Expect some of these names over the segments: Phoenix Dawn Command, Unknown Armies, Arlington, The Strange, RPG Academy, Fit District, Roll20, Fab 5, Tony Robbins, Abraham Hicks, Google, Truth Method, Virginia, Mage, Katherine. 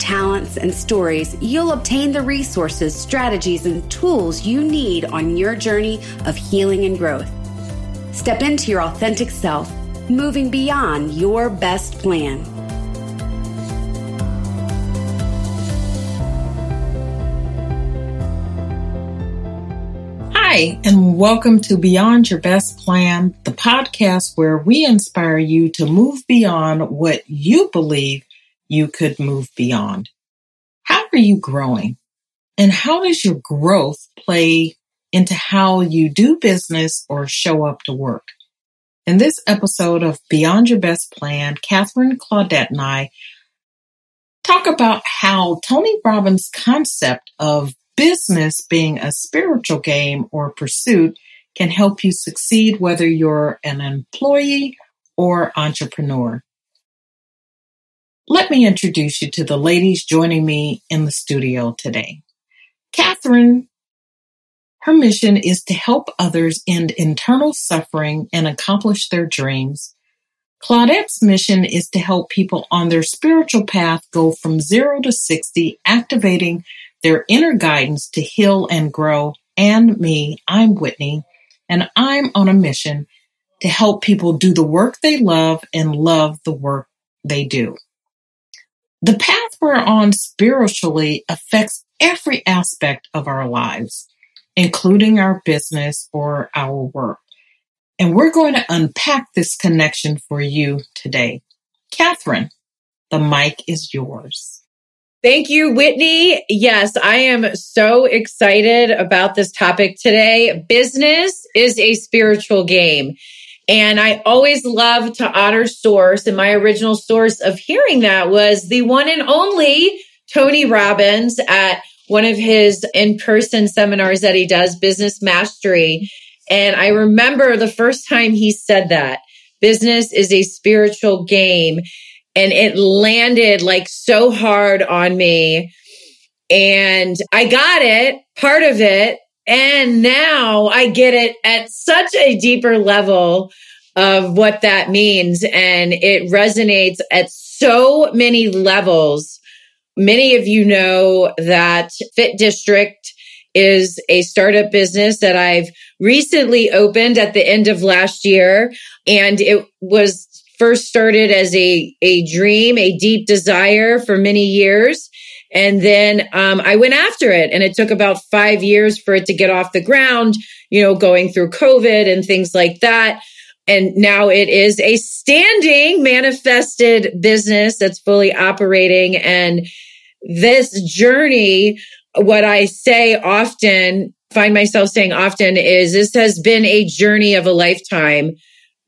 talents, and stories, you'll obtain the resources, strategies, and tools you need on your journey of healing and growth. Step into your authentic self, moving beyond your best plan. Hi, and welcome to Beyond Your Best Plan, the podcast where we inspire you to move beyond what you believe you could move beyond. How are you growing? And how does your growth play into how you do business or show up to work? In this episode of Beyond Your Best Plan, Katherine, Claudette, and I talk about how Tony Robbins' concept of business being a spiritual game or pursuit can help you succeed whether you're an employee or entrepreneur. Let me introduce you to the ladies joining me in the studio today. Katherine. Her mission is to help others end internal suffering and accomplish their dreams. Claudette's mission is to help people on their spiritual path go from 0 to 60, activating their inner guidance to heal and grow. And me, I'm Whitney, and I'm on a mission to help people do the work they love and love the work they do. The path we're on spiritually affects every aspect of our lives, including our business or our work. And we're going to unpack this connection for you today. Katherine, the mic is yours. Thank you, Whitney. Yes, I am so excited about this topic today. Business is a spiritual game. And I always love to honor source. And my original source of hearing that was the one and only Tony Robbins at one of his in-person seminars that he does, Business Mastery. And I remember the first time he said that, business is a spiritual game. And it landed like so hard on me. And I got it, part of it. And now I get it at such a deeper level of what that means. And it resonates at so many levels. Many of you know that Fit District is a startup business that I've recently opened at the end of last year. And it was first started as a dream, a deep desire for many years. And then I went after it, and it took about 5 years for it to get off the ground, you know, going through COVID and things like that. And now it is a standing manifested business that's fully operating. And this journey, what I say often, find myself saying often, is this has been a journey of a lifetime,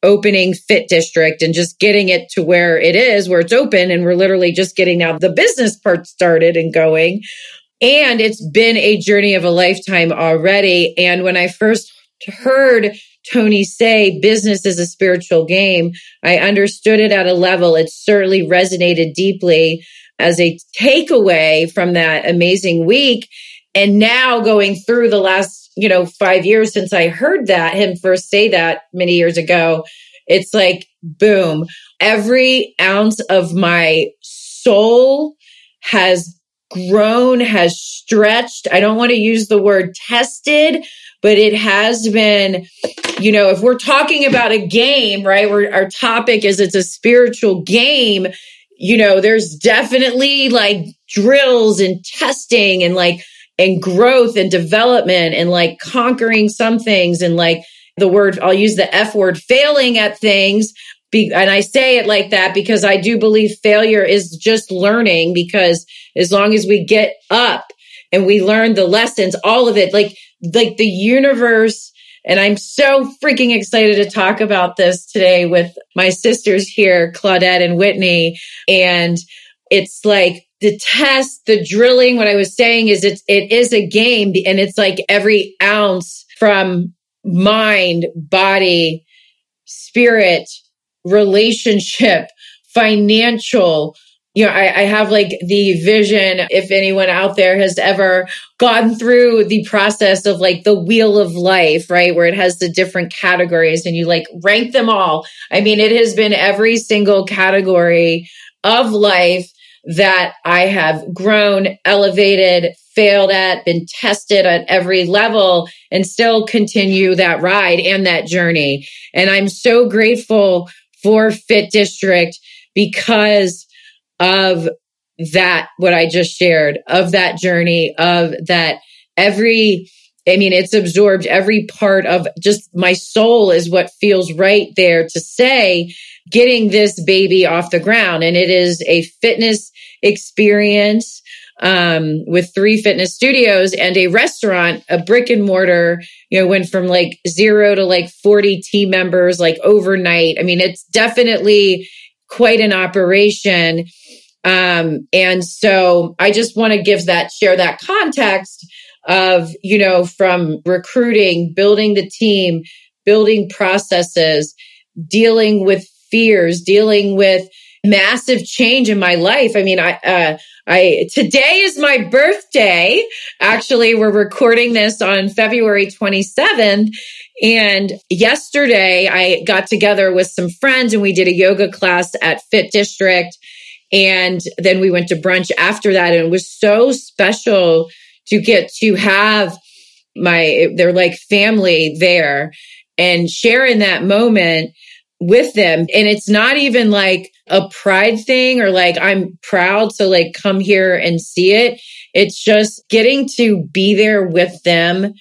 opening Fit District and just getting it to where it is, where it's open. And we're literally just getting now the business part started and going. And it's been a journey of a lifetime already. And when I first heard Tony say business is a spiritual game, I understood it at a level. It certainly resonated deeply as a takeaway from that amazing week. And now going through the last, 5 years since I heard that, him first say that many years ago, it's like, boom, every ounce of my soul has grown, has stretched. I don't want to use the word tested, but it has been, if we're talking about a game, right, where our topic is it's a spiritual game, there's definitely like drills and testing and and growth and development and conquering some things and the word, I'll use the F word, failing at things. And I say it like that because I do believe failure is just learning, because as long as we get up and we learn the lessons, all of it, like the universe. And I'm so freaking excited to talk about this today with my sisters here, Claudette and Whitney. And It's like the test, the drilling. What I was saying is it is a game, and it's like every ounce from mind, body, spirit, relationship, financial. You know, I have like the vision, if anyone out there has ever gone through the process of like the wheel of life, right? Where it has the different categories and you like rank them all. I mean, it has been every single category of life that I have grown, elevated, failed at, been tested at every level, and still continue that ride and that journey. And I'm so grateful for Fit District because of that, what I just shared, of that journey, of that it's absorbed every part of just my soul is what feels right there to say, getting this baby off the ground. And it is a fitness experience with 3 fitness studios and a restaurant, a brick and mortar, went from like 0 to like 40 team members like overnight. I mean, it's definitely quite an operation. And so I just want to share that context of, from recruiting, building the team, building processes, dealing with fears, dealing with massive change in my life. I mean, today is my birthday. Actually, we're recording this on February 27th. And yesterday I got together with some friends and we did a yoga class at Fit District. And then we went to brunch after that. And it was so special to get to have they're like family there and share in that moment with them. And it's not even like a pride thing or like, I'm proud to like come here and see it. It's just getting to be there with them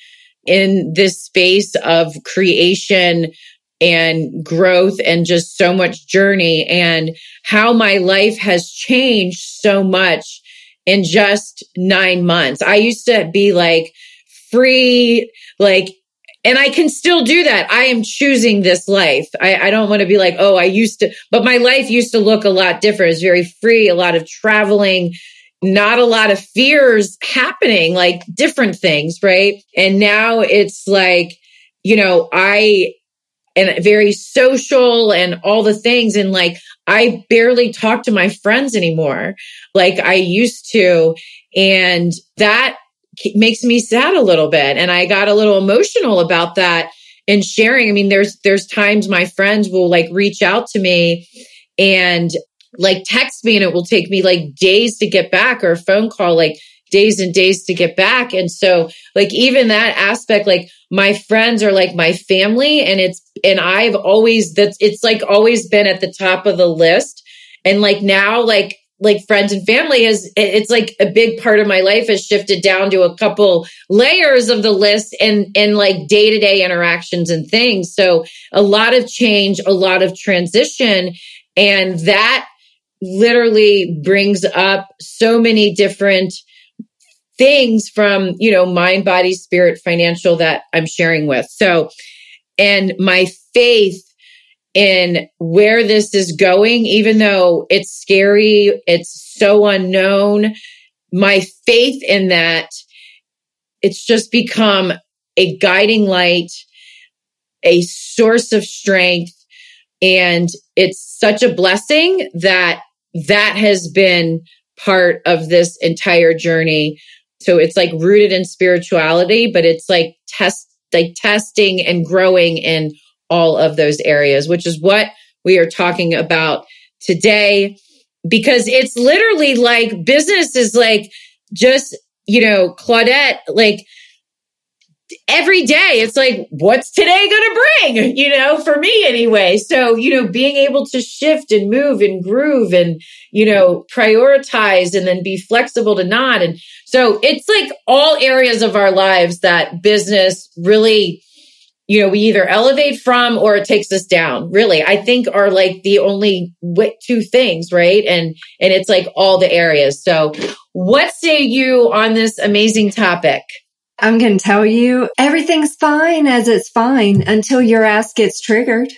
in this space of creation and growth and just so much journey and how my life has changed so much in just 9 months. I used to be like free, and I can still do that. I am choosing this life. I don't want to be like, oh, but my life used to look a lot different. It's very free, a lot of traveling, not a lot of fears happening, like different things, right? And now it's like, I am very social and all the things. And like, I barely talk to my friends anymore, like I used to. And that makes me sad a little bit. And I got a little emotional about that and sharing. I mean, there's times my friends will like reach out to me and like text me and it will take me like days to get back, or a phone call, like days and days to get back. And so like, even that aspect, like my friends are like my family, and I've always, it's like always been at the top of the list. And like now, like friends and family it's like a big part of my life has shifted down to a couple layers of the list and like day-to-day interactions and things. So a lot of change, a lot of transition. And that literally brings up so many different things from, mind, body, spirit, financial that I'm sharing with. So, and my faith in where this is going, even though it's scary, it's so unknown, my faith in that, it's just become a guiding light, a source of strength. And it's such a blessing that has been part of this entire journey. So it's like rooted in spirituality, but it's like testing and growing in all of those areas, which is what we are talking about today, because it's literally like business is like just, Claudette, like every day it's like, what's today going to bring, for me anyway. So, being able to shift and move and groove and, prioritize and then be flexible to not. And so it's like all areas of our lives that business really, we either elevate from or it takes us down, really, I think are like the only 2 things, right? And it's like all the areas. So what say you on this amazing topic? I'm going to tell you, everything's fine as it's fine until your ass gets triggered.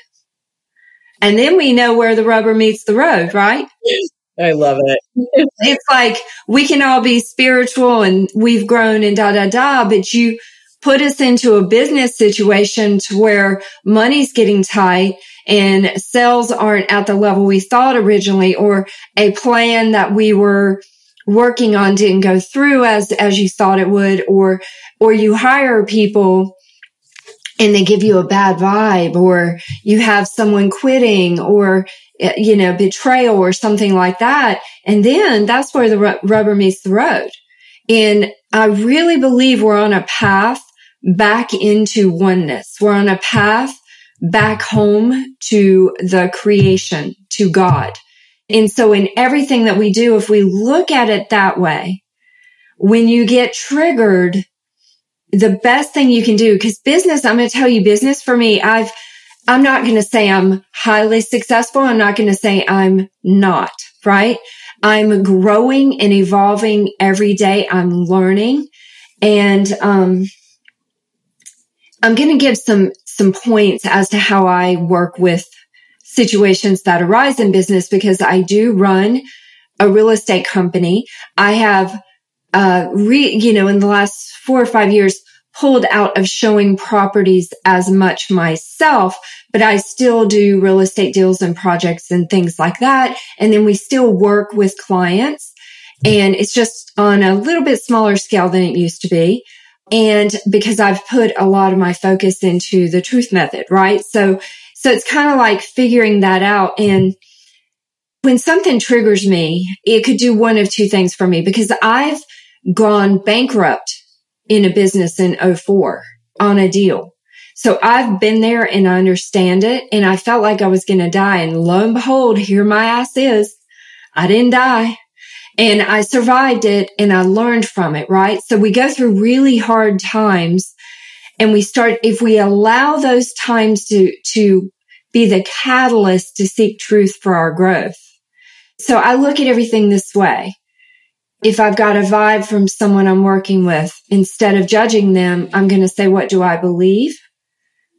And then we know where the rubber meets the road, right? I love it. It's like we can all be spiritual and we've grown and but you put us into a business situation to where money's getting tight and sales aren't at the level we thought originally, or a plan that we were working on didn't go through as you thought it would, or you hire people and they give you a bad vibe, or you have someone quitting, or, you know, betrayal or something like that. And then that's where the rubber meets the road. And I really believe we're on a path back into oneness. We're on a path back home to the creation, to God. And so in everything that we do, if we look at it that way, when you get triggered, the best thing you can do, because business, I'm going to tell you, business for me, I'm not going to say I'm highly successful. I'm not going to say I'm not, right? I'm growing and evolving every day. I'm learning. And I'm going to give some points as to how I work with situations that arise in business, because I do run a real estate company. I have, in the last 4 or 5 years, pulled out of showing properties as much myself, but I still do real estate deals and projects and things like that. And then we still work with clients, and it's just on a little bit smaller scale than it used to be. And because I've put a lot of my focus into the Truth Method, right? So it's kind of like figuring that out. And when something triggers me, it could do one of two things for me, because I've gone bankrupt in a business in 2004 on a deal. So I've been there and I understand it. And I felt like I was going to die. And lo and behold, here my ass is. I didn't die. And I survived it and I learned from it, right? So we go through really hard times, and we start, if we allow those times to be the catalyst to seek truth for our growth. So I look at everything this way. If I've got a vibe from someone I'm working with, instead of judging them, I'm going to say, what do I believe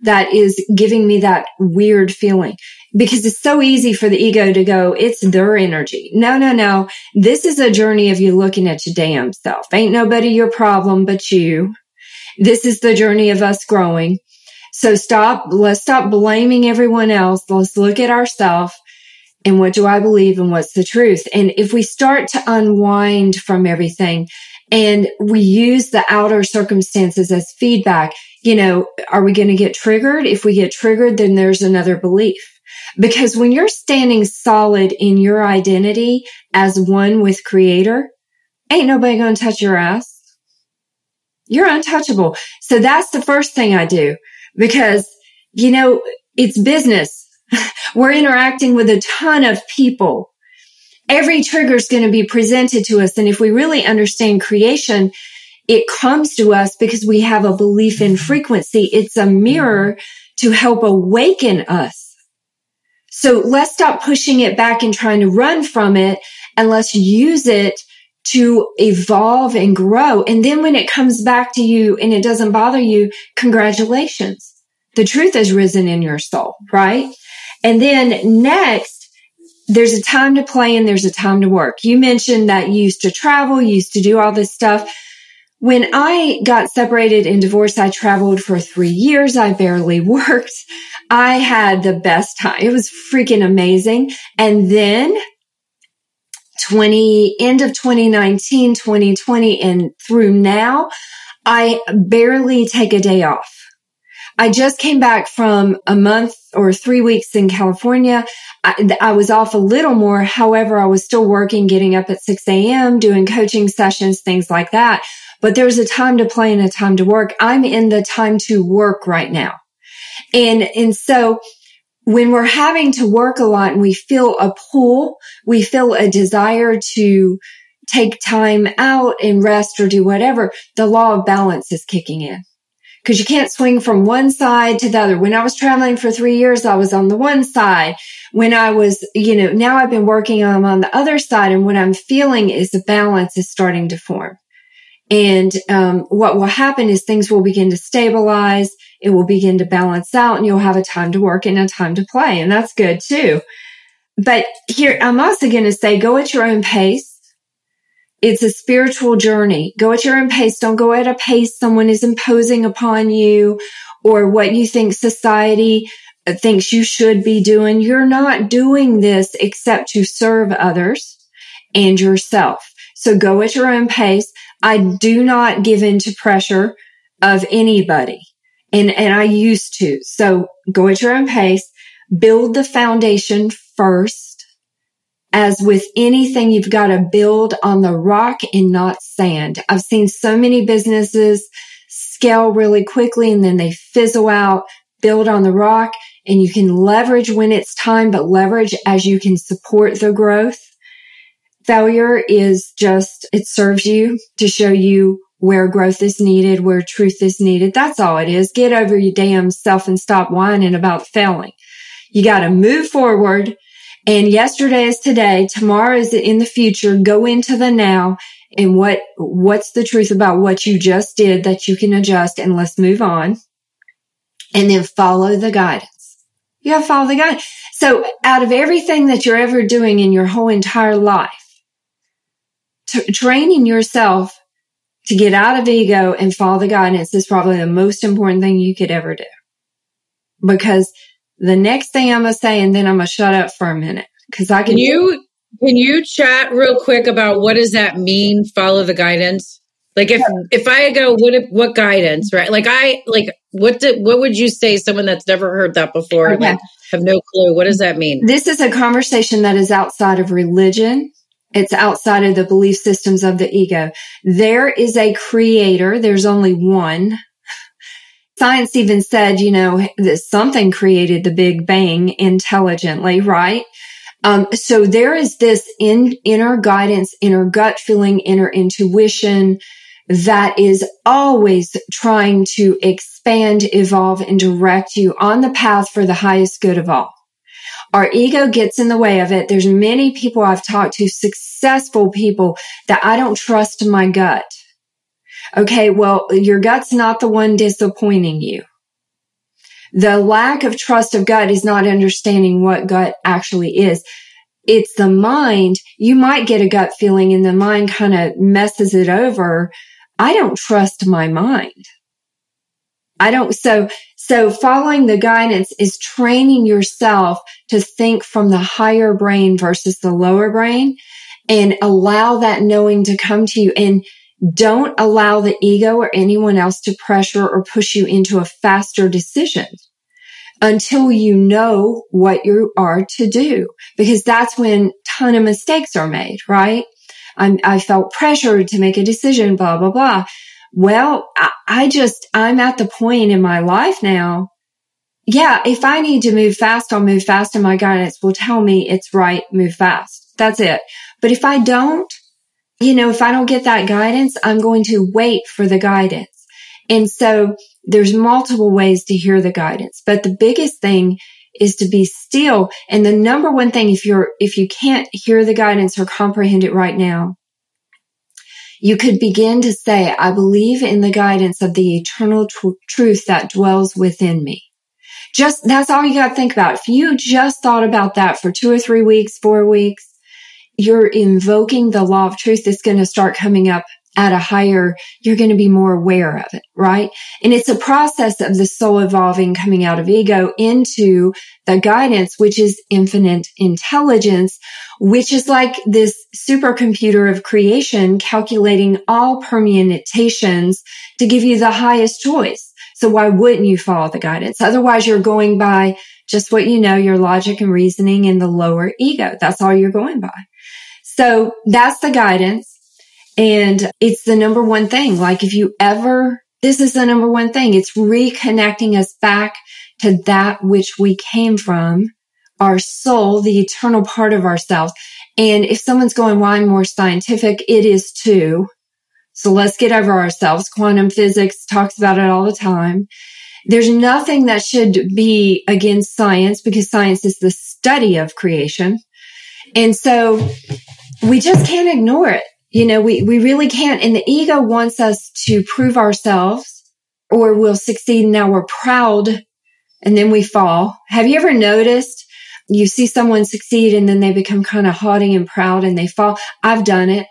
that is giving me that weird feeling? Because it's so easy for the ego to go, it's their energy. No. This is a journey of you looking at your damn self. Ain't nobody your problem but you. This is the journey of us growing. So let's stop blaming everyone else. Let's look at ourselves. And what do I believe, and what's the truth? And if we start to unwind from everything and we use the outer circumstances as feedback, you know, are we going to get triggered? If we get triggered, then there's another belief. Because when you're standing solid in your identity as one with Creator, ain't nobody going to touch your ass. You're untouchable. So that's the first thing I do, because, you know, it's business. We're interacting with a ton of people. Every trigger is going to be presented to us. And if we really understand creation, it comes to us because we have a belief in frequency. It's a mirror to help awaken us. So let's stop pushing it back and trying to run from it, and let's use it to evolve and grow. And then when it comes back to you and it doesn't bother you, congratulations. The truth has risen in your soul, right? And then next, there's a time to play and there's a time to work. You mentioned that you used to travel, you used to do all this stuff. When I got separated and divorced, I traveled for 3 years. I barely worked. I had the best time. It was freaking amazing. And then end of 2019, 2020, and through now, I barely take a day off. I just came back from a month or 3 weeks in California. I was off a little more. However, I was still working, getting up at 6 a.m., doing coaching sessions, things like that. But there's a time to play and a time to work. I'm in the time to work right now. And so when we're having to work a lot and we feel a pull, we feel a desire to take time out and rest or do whatever, the law of balance is kicking in. Because you can't swing from one side to the other. When I was traveling for 3 years, I was on the one side. When I was, now I've been working on the other side. And what I'm feeling is the balance is starting to form. And what will happen is things will begin to stabilize. It will begin to balance out, and you'll have a time to work and a time to play. And that's good too. But here, I'm also going to say, go at your own pace. It's a spiritual journey. Go at your own pace. Don't go at a pace someone is imposing upon you or what you think society thinks you should be doing. You're not doing this except to serve others and yourself. So go at your own pace. I do not give in to pressure of anybody. And I used to. So go at your own pace. Build the foundation first. As with anything, you've got to build on the rock and not sand. I've seen so many businesses scale really quickly and then they fizzle out. Build on the rock, and you can leverage when it's time, but leverage as you can support the growth. Failure is just, it serves you to show you where growth is needed, where truth is needed. That's all it is. Get over your damn self and stop whining about failing. You got to move forward. And yesterday is today. Tomorrow is in the future. Go into the now. And what's the truth about what you just did that you can adjust, and let's move on. And then follow the guidance. You gotta follow the guidance. So out of everything that you're ever doing in your whole entire life, training yourself to get out of ego and follow the guidance is probably the most important thing you could ever do. Because the next thing I'm gonna say, and then I'm gonna shut up for a minute, because I can. Can you chat real quick about what does that mean? Follow the guidance. Like if I go, what guidance, right? Like what would you say? Someone that's never heard that before, okay, and have no clue. What does that mean? This is a conversation that is outside of religion. It's outside of the belief systems of the ego. There is a creator. There's only one. Science even said, that something created the Big Bang intelligently, right? So there is this inner guidance, inner gut feeling, inner intuition that is always trying to expand, evolve, and direct you on the path for the highest good of all. Our ego gets in the way of it. There's many people I've talked to, successful people, that I don't trust my gut. Okay, well, your gut's not the one disappointing you. The lack of trust of gut is not understanding what gut actually is. It's the mind. You might get a gut feeling and the mind kind of messes it over. I don't trust my mind. I don't. So following the guidance is training yourself to think from the higher brain versus the lower brain, and allow that knowing to come to you. And don't allow the ego or anyone else to pressure or push you into a faster decision until you know what you are to do, because that's when a ton of mistakes are made, right? I felt pressured to make a decision, blah, blah, blah. Well, I'm at the point in my life now. Yeah, if I need to move fast, I'll move fast, and my guidance will tell me it's right, move fast. That's it. But if I don't, if I don't get that guidance, I'm going to wait for the guidance. And so there's multiple ways to hear the guidance, but the biggest thing is to be still. And the number one thing, if you can't hear the guidance or comprehend it right now, you could begin to say, I believe in the guidance of the eternal truth that dwells within me. Just, that's all you got to think about. If you just thought about that for 2 or 3 weeks, 4 weeks, you're invoking the law of truth. It's going to start coming up at a higher, you're going to be more aware of it, right? And it's a process of the soul evolving, coming out of ego into the guidance, which is infinite intelligence, which is like this supercomputer of creation, calculating all permutations to give you the highest choice. So why wouldn't you follow the guidance? Otherwise, you're going by just what you know, your logic and reasoning and the lower ego. That's all you're going by. So that's the guidance. And it's the number one thing. This is the number one thing. It's reconnecting us back to that which we came from, our soul, the eternal part of ourselves. And if someone's going, why I'm more scientific, it is too. So let's get over ourselves. Quantum physics talks about it all the time. There's nothing that should be against science, because science is the study of creation. And so we just can't ignore it. We really can't. And the ego wants us to prove ourselves, or we'll succeed. Now we're proud, and then we fall. Have you ever noticed you see someone succeed and then they become kind of haughty and proud and they fall. I've done it.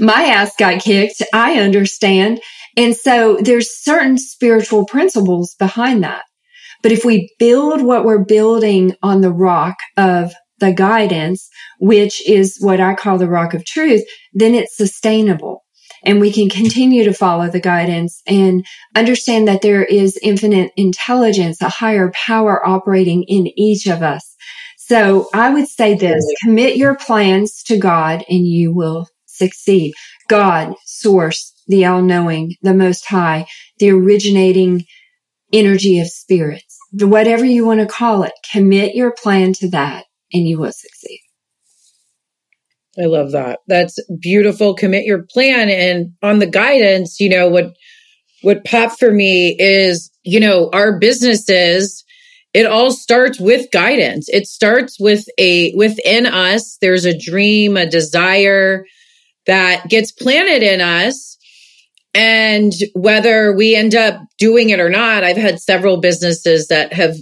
My ass got kicked. I understand. And so there's certain spiritual principles behind that. But if we build what we're building on the rock of the guidance, which is what I call the rock of truth, then it's sustainable. And we can continue to follow the guidance and understand that there is infinite intelligence, a higher power operating in each of us. So I would say this, commit your plans to God and you will succeed. God, source, the all-knowing, the most high, the originating energy of spirits, whatever you want to call it, commit your plan to that and you will succeed. I love that. That's beautiful. Commit your plan. And on the guidance, you know, what popped for me is, you know, our businesses, it all starts with guidance. It starts with within us. There's a dream, a desire that gets planted in us. And whether we end up doing it or not, I've had several businesses that have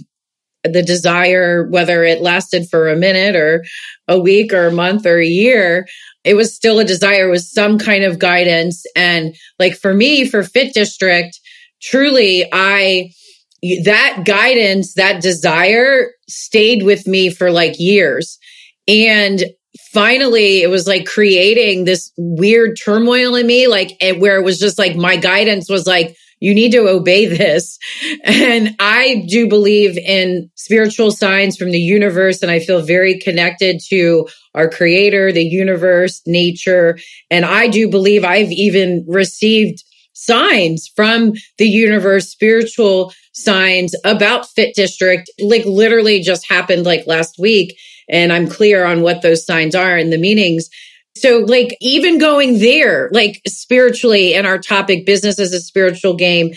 the desire, whether it lasted for a minute or a week or a month or a year, it was still a desire with some kind of guidance. And like for me, for Fit District, truly, that guidance, that desire stayed with me for like years. And finally, it was like creating this weird turmoil in me, like where it was just like my guidance was like, you need to obey this. And I do believe in spiritual signs from the universe. And I feel very connected to our creator, the universe, nature. And I do believe I've even received signs from the universe, spiritual signs about Fit District, like literally just happened like last week. And I'm clear on what those signs are and the meanings. So like even going there, like spiritually in our topic, business as a spiritual game.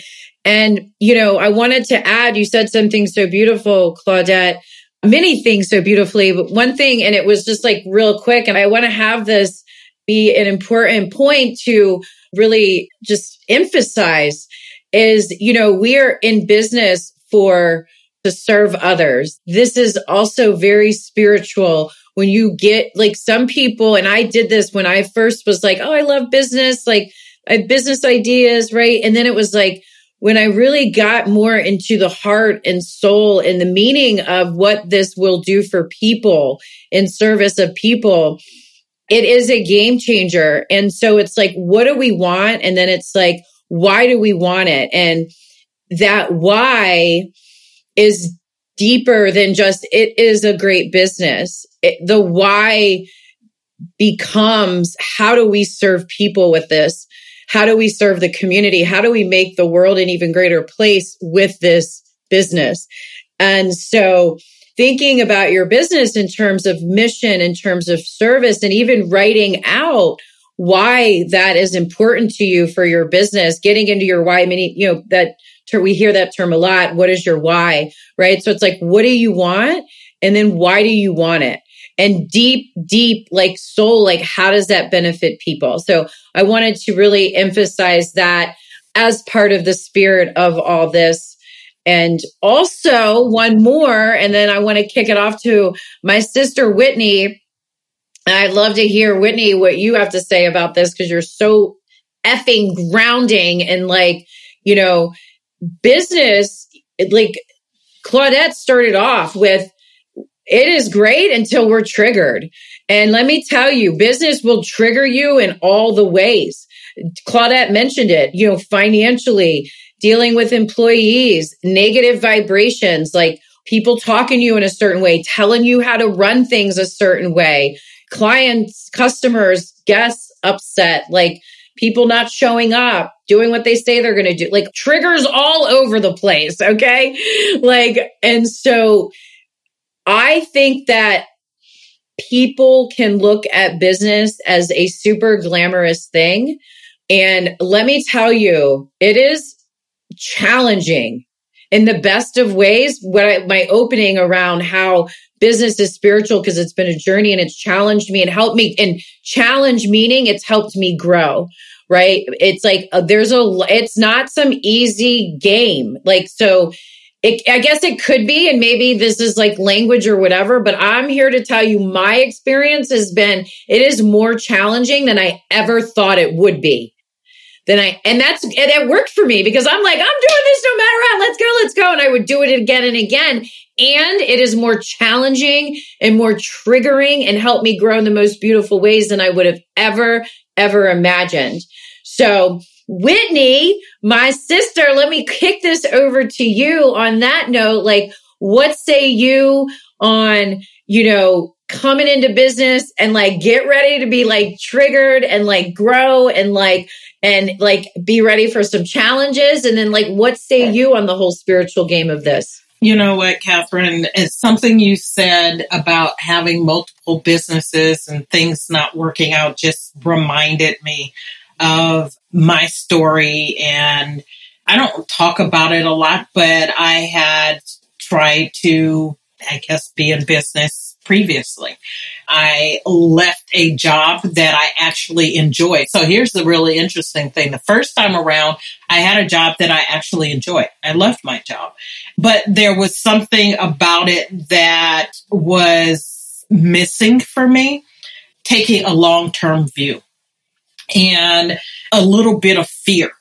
And, you know, I wanted to add, you said something so beautiful, Claudette, many things so beautifully, but one thing, and it was just like real quick. And I want to have this be an important point to really just emphasize is, you know, we're in business to serve others. This is also very spiritual. When you get like some people, and I did this when I first was like, oh, I love business, like I have business ideas, right? And then it was like, when I really got more into the heart and soul and the meaning of what this will do for people in service of people, it is a game changer. And so it's like, what do we want? And then it's like, why do we want it? And that why is deeper than just, it is a great business. The why becomes, how do we serve people with this? How do we serve the community? How do we make the world an even greater place with this business? And so thinking about your business in terms of mission, in terms of service, and even writing out why that is important to you for your business, getting into your why, we hear that term a lot. What is your why, right? So it's like, what do you want? And then why do you want it? And deep, deep, like soul, like how does that benefit people? So I wanted to really emphasize that as part of the spirit of all this. And also one more, and then I want to kick it off to my sister, Whitney. And I'd love to hear, Whitney, what you have to say about this, because you're so effing grounding and like, you know, business, like Claudette started off with, it is great until we're triggered. And let me tell you, business will trigger you in all the ways. Claudette mentioned it, you know, financially, dealing with employees, negative vibrations, like people talking to you in a certain way, telling you how to run things a certain way, clients, customers, guests upset, like people not showing up, doing what they say they're going to do, like triggers all over the place. Okay. Like, and so I think that people can look at business as a super glamorous thing. And let me tell you, it is challenging in the best of ways. My opening around how business is spiritual, because it's been a journey and it's challenged me and helped me, and challenge meaning it's helped me grow, right? It's like, it's not some easy game. Like, so I guess it could be, and maybe this is like language or whatever, but I'm here to tell you my experience has been, it is more challenging than I ever thought it would be. And it worked for me because I'm like, I'm doing this no matter what, let's go. And I would do it again and again. And it is more challenging and more triggering and helped me grow in the most beautiful ways than I would have ever imagined. So Whitney, my sister, let me kick this over to you on that note. Like, what say you on, coming into business and like, get ready to be like triggered and like grow and be ready for some challenges. And then like, what say you on the whole spiritual game of this? You know what, Katherine, it's something you said about having multiple businesses and things not working out just reminded me of my story. And I don't talk about it a lot, but I had tried to, be in business previously. I left a job that I actually enjoyed. So here's the really interesting thing. The first time around, I had a job that I actually enjoyed. I left my job, but there was something about it that was missing for me, taking a long-term view and a little bit of fear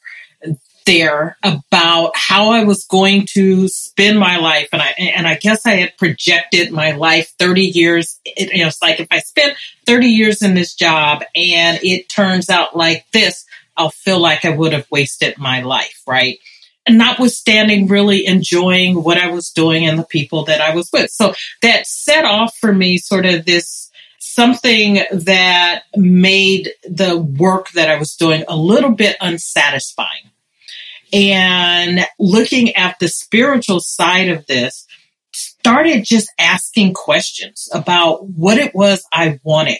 there about how I was going to spend my life. And I guess I had projected my life 30 years. It's like, if I spend 30 years in this job and it turns out like this, I'll feel like I would have wasted my life, right? And notwithstanding really enjoying what I was doing and the people that I was with. So that set off for me sort of this something that made the work that I was doing a little bit unsatisfying. And looking at the spiritual side of this, started just asking questions about what it was I wanted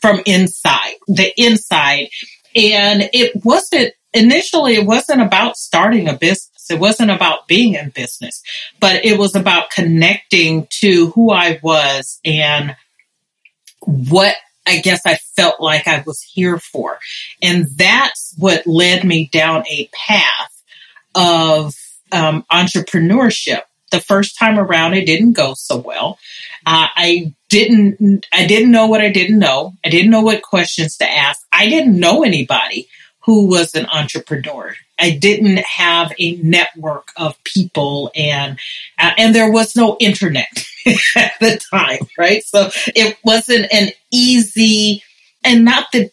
from the inside. And it wasn't about starting a business. It wasn't about being in business, but it was about connecting to who I was and what I guess I felt like I was here for. And that's what led me down a path of entrepreneurship. The first time around, it didn't go so well. I didn't know what I didn't know. I didn't know what questions to ask. I didn't know anybody who was an entrepreneur. I didn't have a network of people and there was no internet at the time, right? So it wasn't an easy, and not that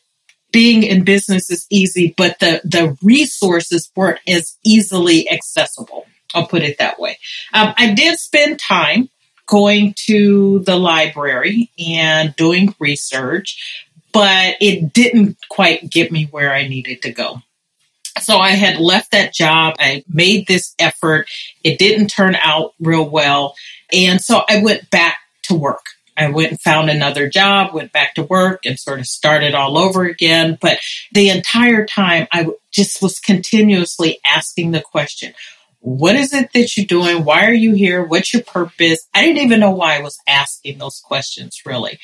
being in business is easy, but the resources weren't as easily accessible. I'll put it that way. I did spend time going to the library and doing research, but it didn't quite get me where I needed to go. So I had left that job. I made this effort. It didn't turn out real well. And so I went back to work. I went and found another job, went back to work and sort of started all over again. But the entire time I just was continuously asking the question, what is it that you're doing? Why are you here? What's your purpose? I didn't even know why I was asking those questions, really.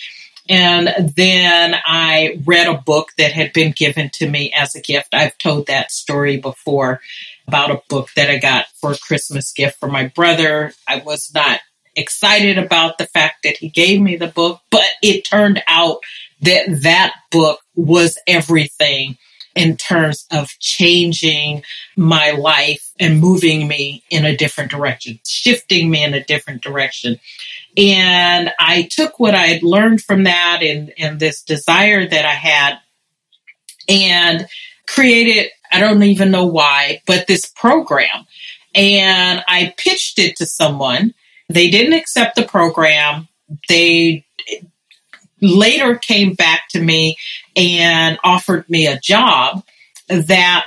And then I read a book that had been given to me as a gift. I've told that story before about a book that I got for a Christmas gift from my brother. I was not excited about the fact that he gave me the book, but it turned out that that book was everything in terms of changing my life and moving me in a different direction, shifting me in a different direction. And I took what I had learned from that and this desire that I had and created, I don't even know why, but this program. And I pitched it to someone. They didn't accept the program. They later came back to me and offered me a job that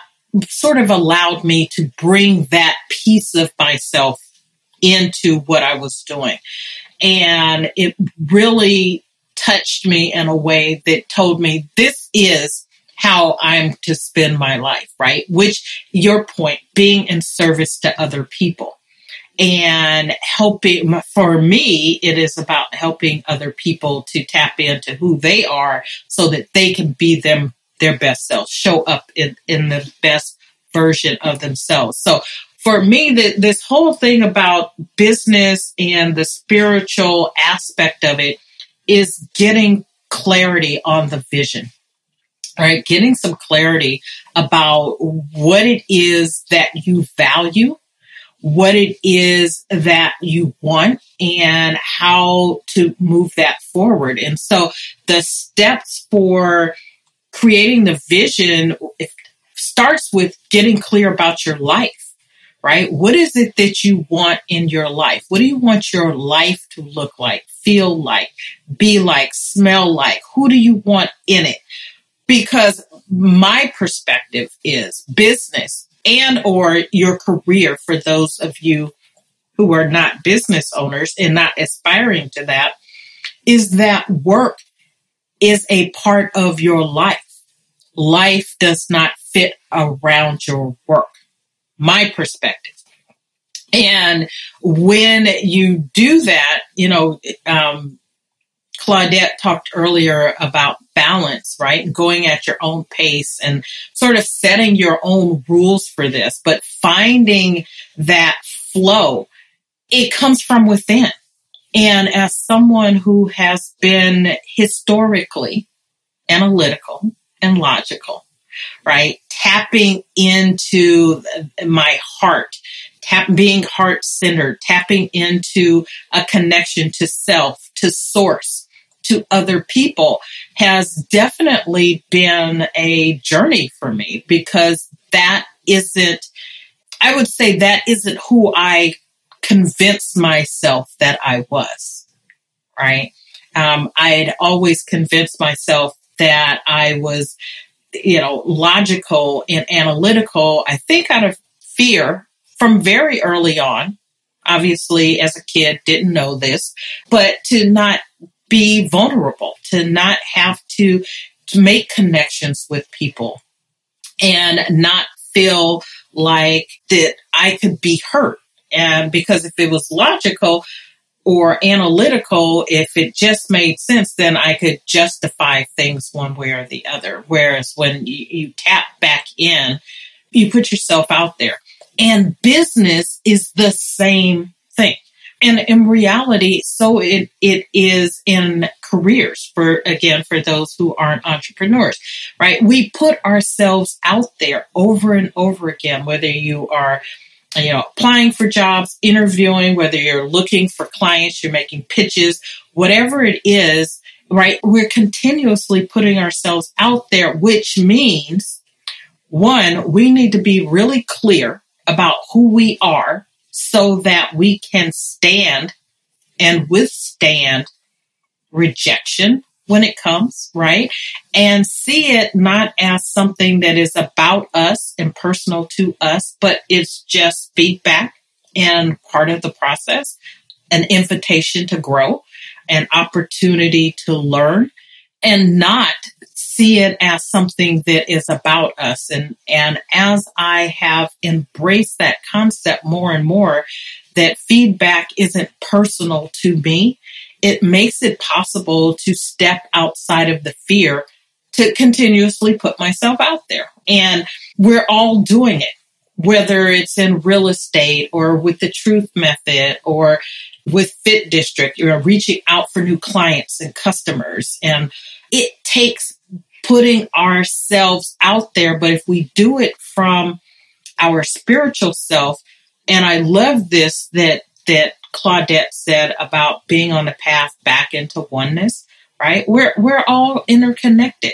sort of allowed me to bring that piece of myself into what I was doing. And it really touched me in a way that told me this is how I'm to spend my life, right? Which, your point, being in service to other people. And helping, for me, it is about helping other people to tap into who they are so that they can be their best selves, show up in the best version of themselves. So for me, this whole thing about business and the spiritual aspect of it is getting clarity on the vision, right? Getting some clarity about what it is that you value, what it is that you want, and how to move that forward. And so the steps for creating the vision, it starts with getting clear about your life, right? What is it that you want in your life? What do you want your life to look like, feel like, be like, smell like? Who do you want in it? Because my perspective is business and or your career, for those of you who are not business owners and not aspiring to that, is that work is a part of your life. Life does not fit around your work, my perspective. And when you do that, you know, Claudette talked earlier about balance, right? Going at your own pace and sort of setting your own rules for this, but finding that flow, it comes from within. And as someone who has been historically analytical and logical, right? Tapping into my heart, being heart-centered, tapping into a connection to self, to source, to other people has definitely been a journey for me, because that isn't who I convinced myself that I was, right? I had always convinced myself that I was, you know, logical and analytical, I think out of fear from very early on. Obviously, as a kid, didn't know this, but to not be vulnerable, to not have to make connections with people and not feel like that I could be hurt. And because if it was logical or analytical, if it just made sense, then I could justify things one way or the other. Whereas when you tap back in, you put yourself out there. And business is the same thing. And in reality, so it is in careers for those who aren't entrepreneurs, right? We put ourselves out there over and over again, whether you are, you know, applying for jobs, interviewing, whether you're looking for clients, you're making pitches, whatever it is, right? We're continuously putting ourselves out there, which means, one, we need to be really clear about who we are so that we can stand and withstand rejection when it comes, right? And see it not as something that is about us and personal to us, but it's just feedback and part of the process, an invitation to grow, an opportunity to learn, and not see it as something that is about us. And as I have embraced that concept more and more, that feedback isn't personal to me, it makes it possible to step outside of the fear to continuously put myself out there. And we're all doing it, whether it's in real estate or with the Truth Method or with Fit District, you're reaching out for new clients and customers. And it takes putting ourselves out there. But if we do it from our spiritual self, and I love this that Claudette said about being on the path back into oneness, right? We're all interconnected,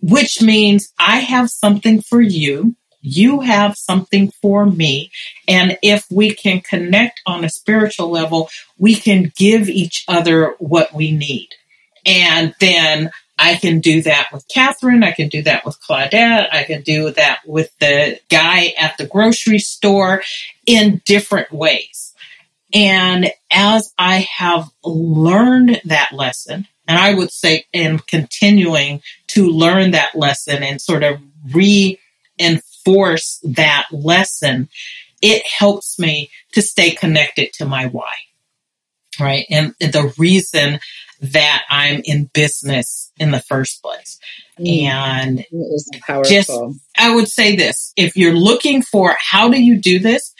which means I have something for you. You have something for me. And if we can connect on a spiritual level, we can give each other what we need. And then I can do that with Katherine. I can do that with Claudette. I can do that with the guy at the grocery store in different ways. And as I have learned that lesson, and I would say am continuing to learn that lesson and sort of reinforce that lesson, it helps me to stay connected to my why, right? And the reason that I'm in business in the first place. And it is powerful. I would say this, if you're looking for how do you do this,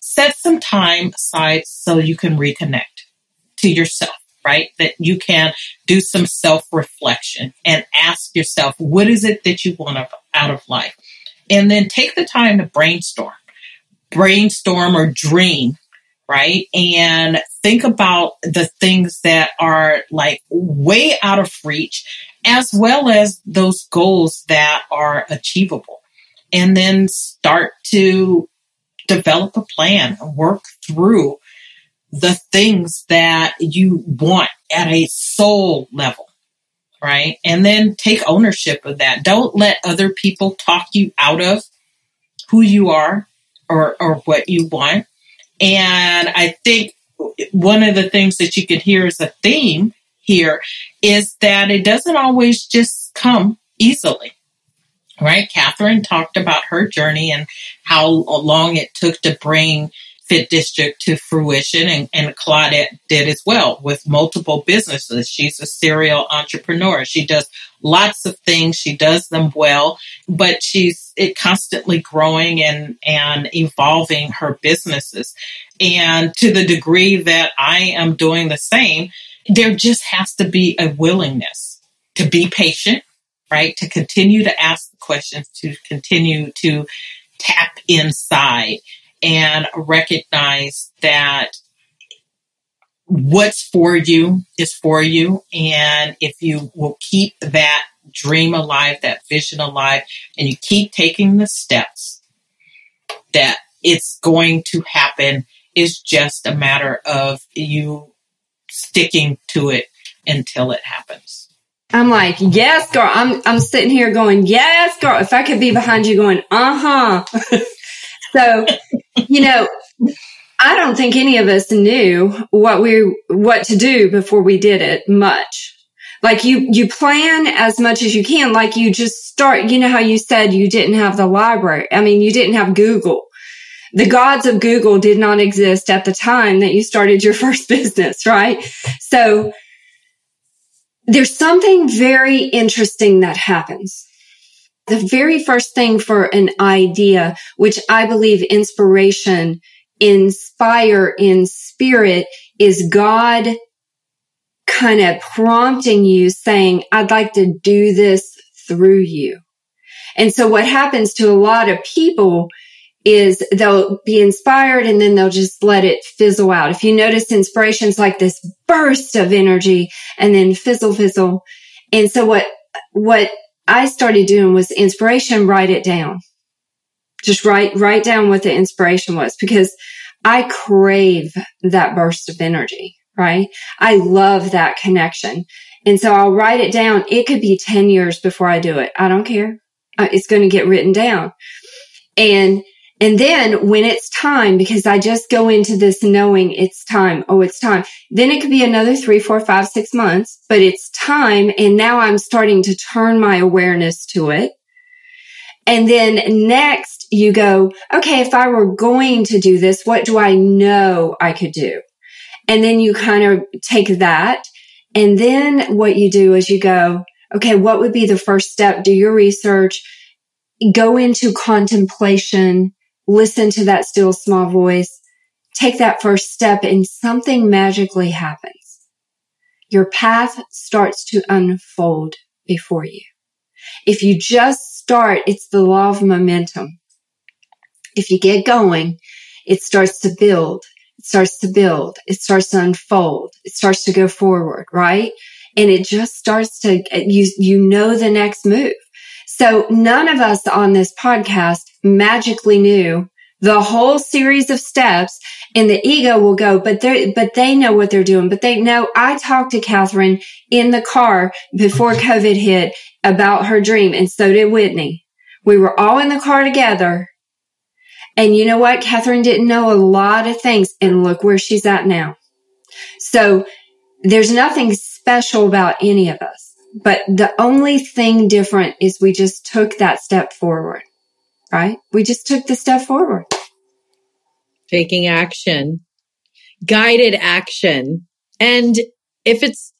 Set some time aside so you can reconnect to yourself, right? That you can do some self-reflection and ask yourself, what is it that you want out of life? And then take the time to brainstorm or dream, right? And think about the things that are like way out of reach, as well as those goals that are achievable. And then start to develop a plan, work through the things that you want at a soul level, right? And then take ownership of that. Don't let other people talk you out of who you are or what you want. And I think one of the things that you could hear as a theme here is that it doesn't always just come easily, right? Katherine talked about her journey and how long it took to bring Fit District to fruition, and Claudette did as well with multiple businesses. She's a serial entrepreneur. She does lots of things. She does them well, but she's constantly growing and evolving her businesses. And to the degree that I am doing the same, there just has to be a willingness to be patient, right? To continue to ask the questions, to continue to tap inside and recognize that what's for you is for you. And if you will keep that dream alive, that vision alive, and you keep taking the steps, that it's going to happen. It's just a matter of you sticking to it until it happens. I'm like, yes, girl. I'm sitting here going, yes, girl. If I could be behind you going, uh-huh. So, you know, I don't think any of us knew what to do before we did it much. Like you plan as much as you can. Like you just start, you know how you said you didn't have the library. I mean, you didn't have Google. The gods of Google did not exist at the time that you started your first business, right? So there's something very interesting that happens. The very first thing for an idea, which I believe inspire in spirit, is God kind of prompting you saying, I'd like to do this through you. And so what happens to a lot of people is they'll be inspired and then they'll just let it fizzle out. If you notice, inspiration's like this burst of energy and then fizzle. And so what I started doing was inspiration, write it down. Just write down what the inspiration was, because I crave that burst of energy, right? I love that connection. And so I'll write it down. It could be 10 years before I do it. I don't care. It's going to get written down. And then when it's time, because I just go into this knowing it's time. Oh, it's time. Then it could be another 3, 4, 5, 6 months, but it's time. And now I'm starting to turn my awareness to it. And then next you go, okay, if I were going to do this, what do I know I could do? And then you kind of take that. And then what you do is you go, okay, what would be the first step? Do your research, go into contemplation. Listen to that still small voice, take that first step, and something magically happens. Your path starts to unfold before you. If you just start, it's the law of momentum. If you get going, it starts to build, it starts to build, it starts to unfold, it starts to go forward, right? And it just starts to, you know the next move. So none of us on this podcast magically knew the whole series of steps, and the ego will go, but they know what they're doing. But they know. I talked to Katherine in the car before COVID hit about her dream, and so did Whitney. We were all in the car together. And you know what? Katherine didn't know a lot of things, and look where she's at now. So there's nothing special about any of us. But the only thing different is we just took that step forward, right? We just took the step forward. Taking action, guided action. And if it's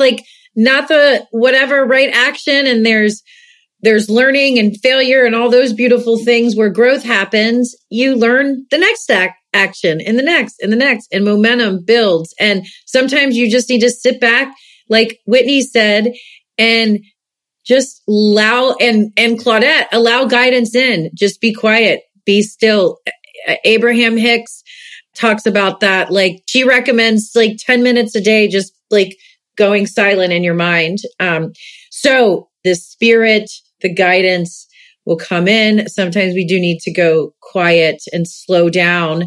like not the whatever right action, and there's there's learning and failure and all those beautiful things where growth happens. You learn the next action and the next and the next, and momentum builds. And sometimes you just need to sit back, like Whitney said, and just allow, and Claudette, allow guidance in. Just be quiet, be still. Abraham Hicks talks about that. Like, she recommends like 10 minutes a day, just like going silent in your mind. So the spirit, the guidance will come in. Sometimes we do need to go quiet and slow down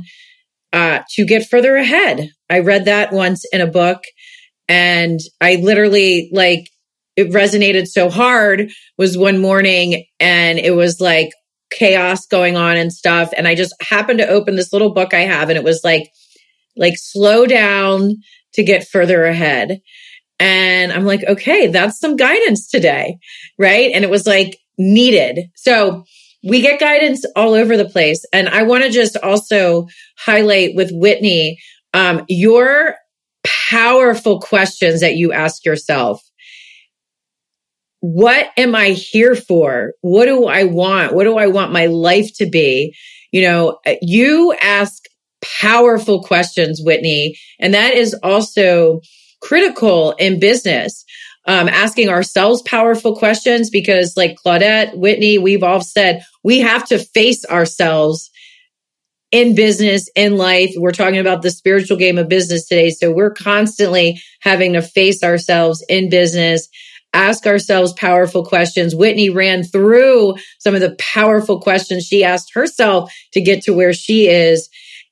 to get further ahead. I read that once in a book, and I literally, like, it resonated so hard. Was one morning, and it was like chaos going on and stuff. And I just happened to open this little book I have, and it was like slow down to get further ahead. And I'm like, okay, that's some guidance today, right? And it was like needed. So we get guidance all over the place. And I want to just also highlight with Whitney, your powerful questions that you ask yourself. What am I here for? What do I want? What do I want my life to be? You know, you ask powerful questions, Whitney, and that is also critical in business. Asking ourselves powerful questions, because like Claudette, Whitney, we've all said, we have to face ourselves in business, in life. We're talking about the spiritual game of business today. So we're constantly having to face ourselves in business. Ask ourselves powerful questions. Whitney ran through some of the powerful questions she asked herself to get to where she is.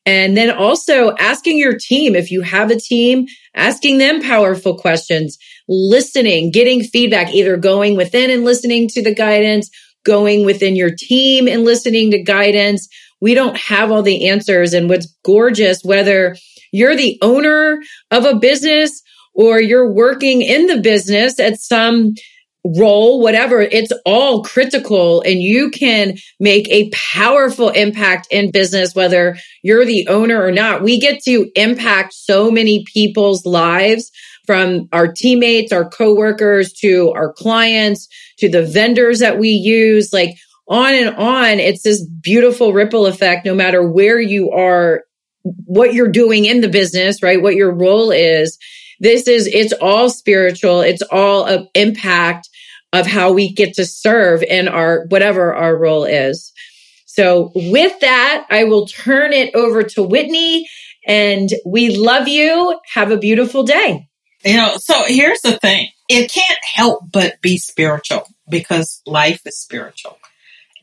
And then also asking your team, if you have a team, asking them powerful questions, listening, getting feedback, either going within and listening to the guidance, going within your team and listening to guidance. We don't have all the answers. And what's gorgeous, whether you're the owner of a business or you're working in the business at some role, whatever, it's all critical, and you can make a powerful impact in business, whether you're the owner or not. We get to impact so many people's lives, from our teammates, our coworkers, to our clients, to the vendors that we use, like on and on. It's this beautiful ripple effect, no matter where you are, what you're doing in the business, right? What your role is. It's all spiritual. It's all an impact of how we get to serve in our, whatever our role is. So with that, I will turn it over to Whitney, and we love you. Have a beautiful day. You know, so here's the thing. It can't help but be spiritual, because life is spiritual,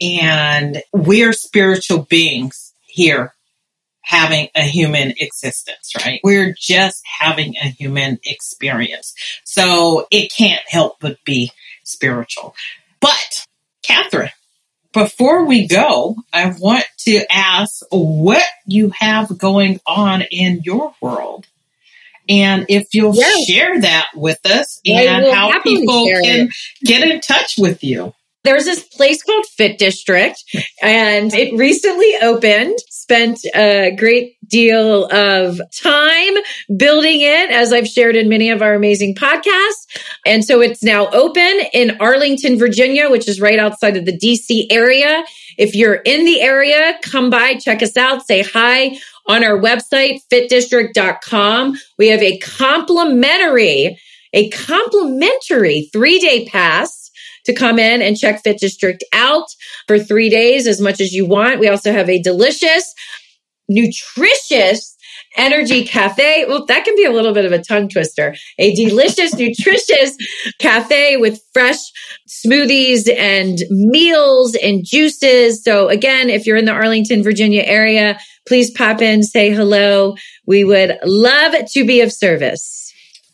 and we're spiritual beings here having a human existence, right? We're just having a human experience. So it can't help but be spiritual. But Katherine, before we go, I want to ask what you have going on in your world, and if you'll share that with us, and how people can get in touch with you. There's this place called Fit District, and it recently opened. Spent a great deal of time building it, as I've shared in many of our amazing podcasts. And so it's now open in Arlington, Virginia, which is right outside of the DC area. If you're in the area, come by, check us out, say hi on our website, fitdistrict.com. We have a complimentary 3-day pass to come in and check Fit District out for 3 days, as much as you want. We also have a delicious, nutritious energy cafe. Well, that can be a little bit of a tongue twister. A delicious, nutritious cafe with fresh smoothies and meals and juices. So again, if you're in the Arlington, Virginia area, please pop in, say hello. We would love to be of service.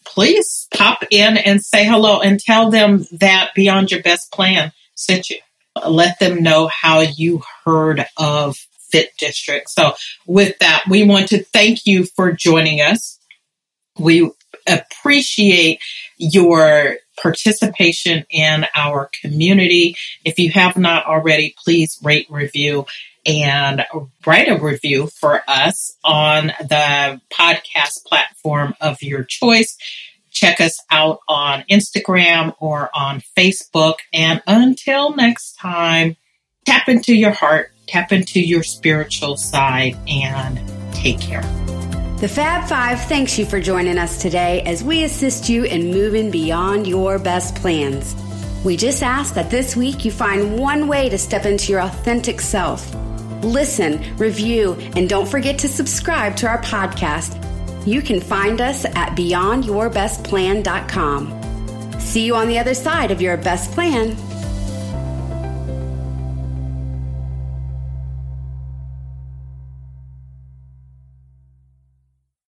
Please pop in and say hello, and tell them that Beyond Your Best Plan sent you. Let them know how you heard of Fit District. So with that, we want to thank you for joining us. We appreciate your participation in our community. If you have not already, please rate, review, and write a review for us on the podcast platform of your choice. Check us out on Instagram or on Facebook. And until next time, tap into your heart, tap into your spiritual side, and take care. The Fab 5 thanks you for joining us today as we assist you in moving beyond your best plans. We just ask that this week you find one way to step into your authentic self. Listen, review, and don't forget to subscribe to our podcast. You can find us at beyondyourbestplan.com. See you on the other side of your best plan.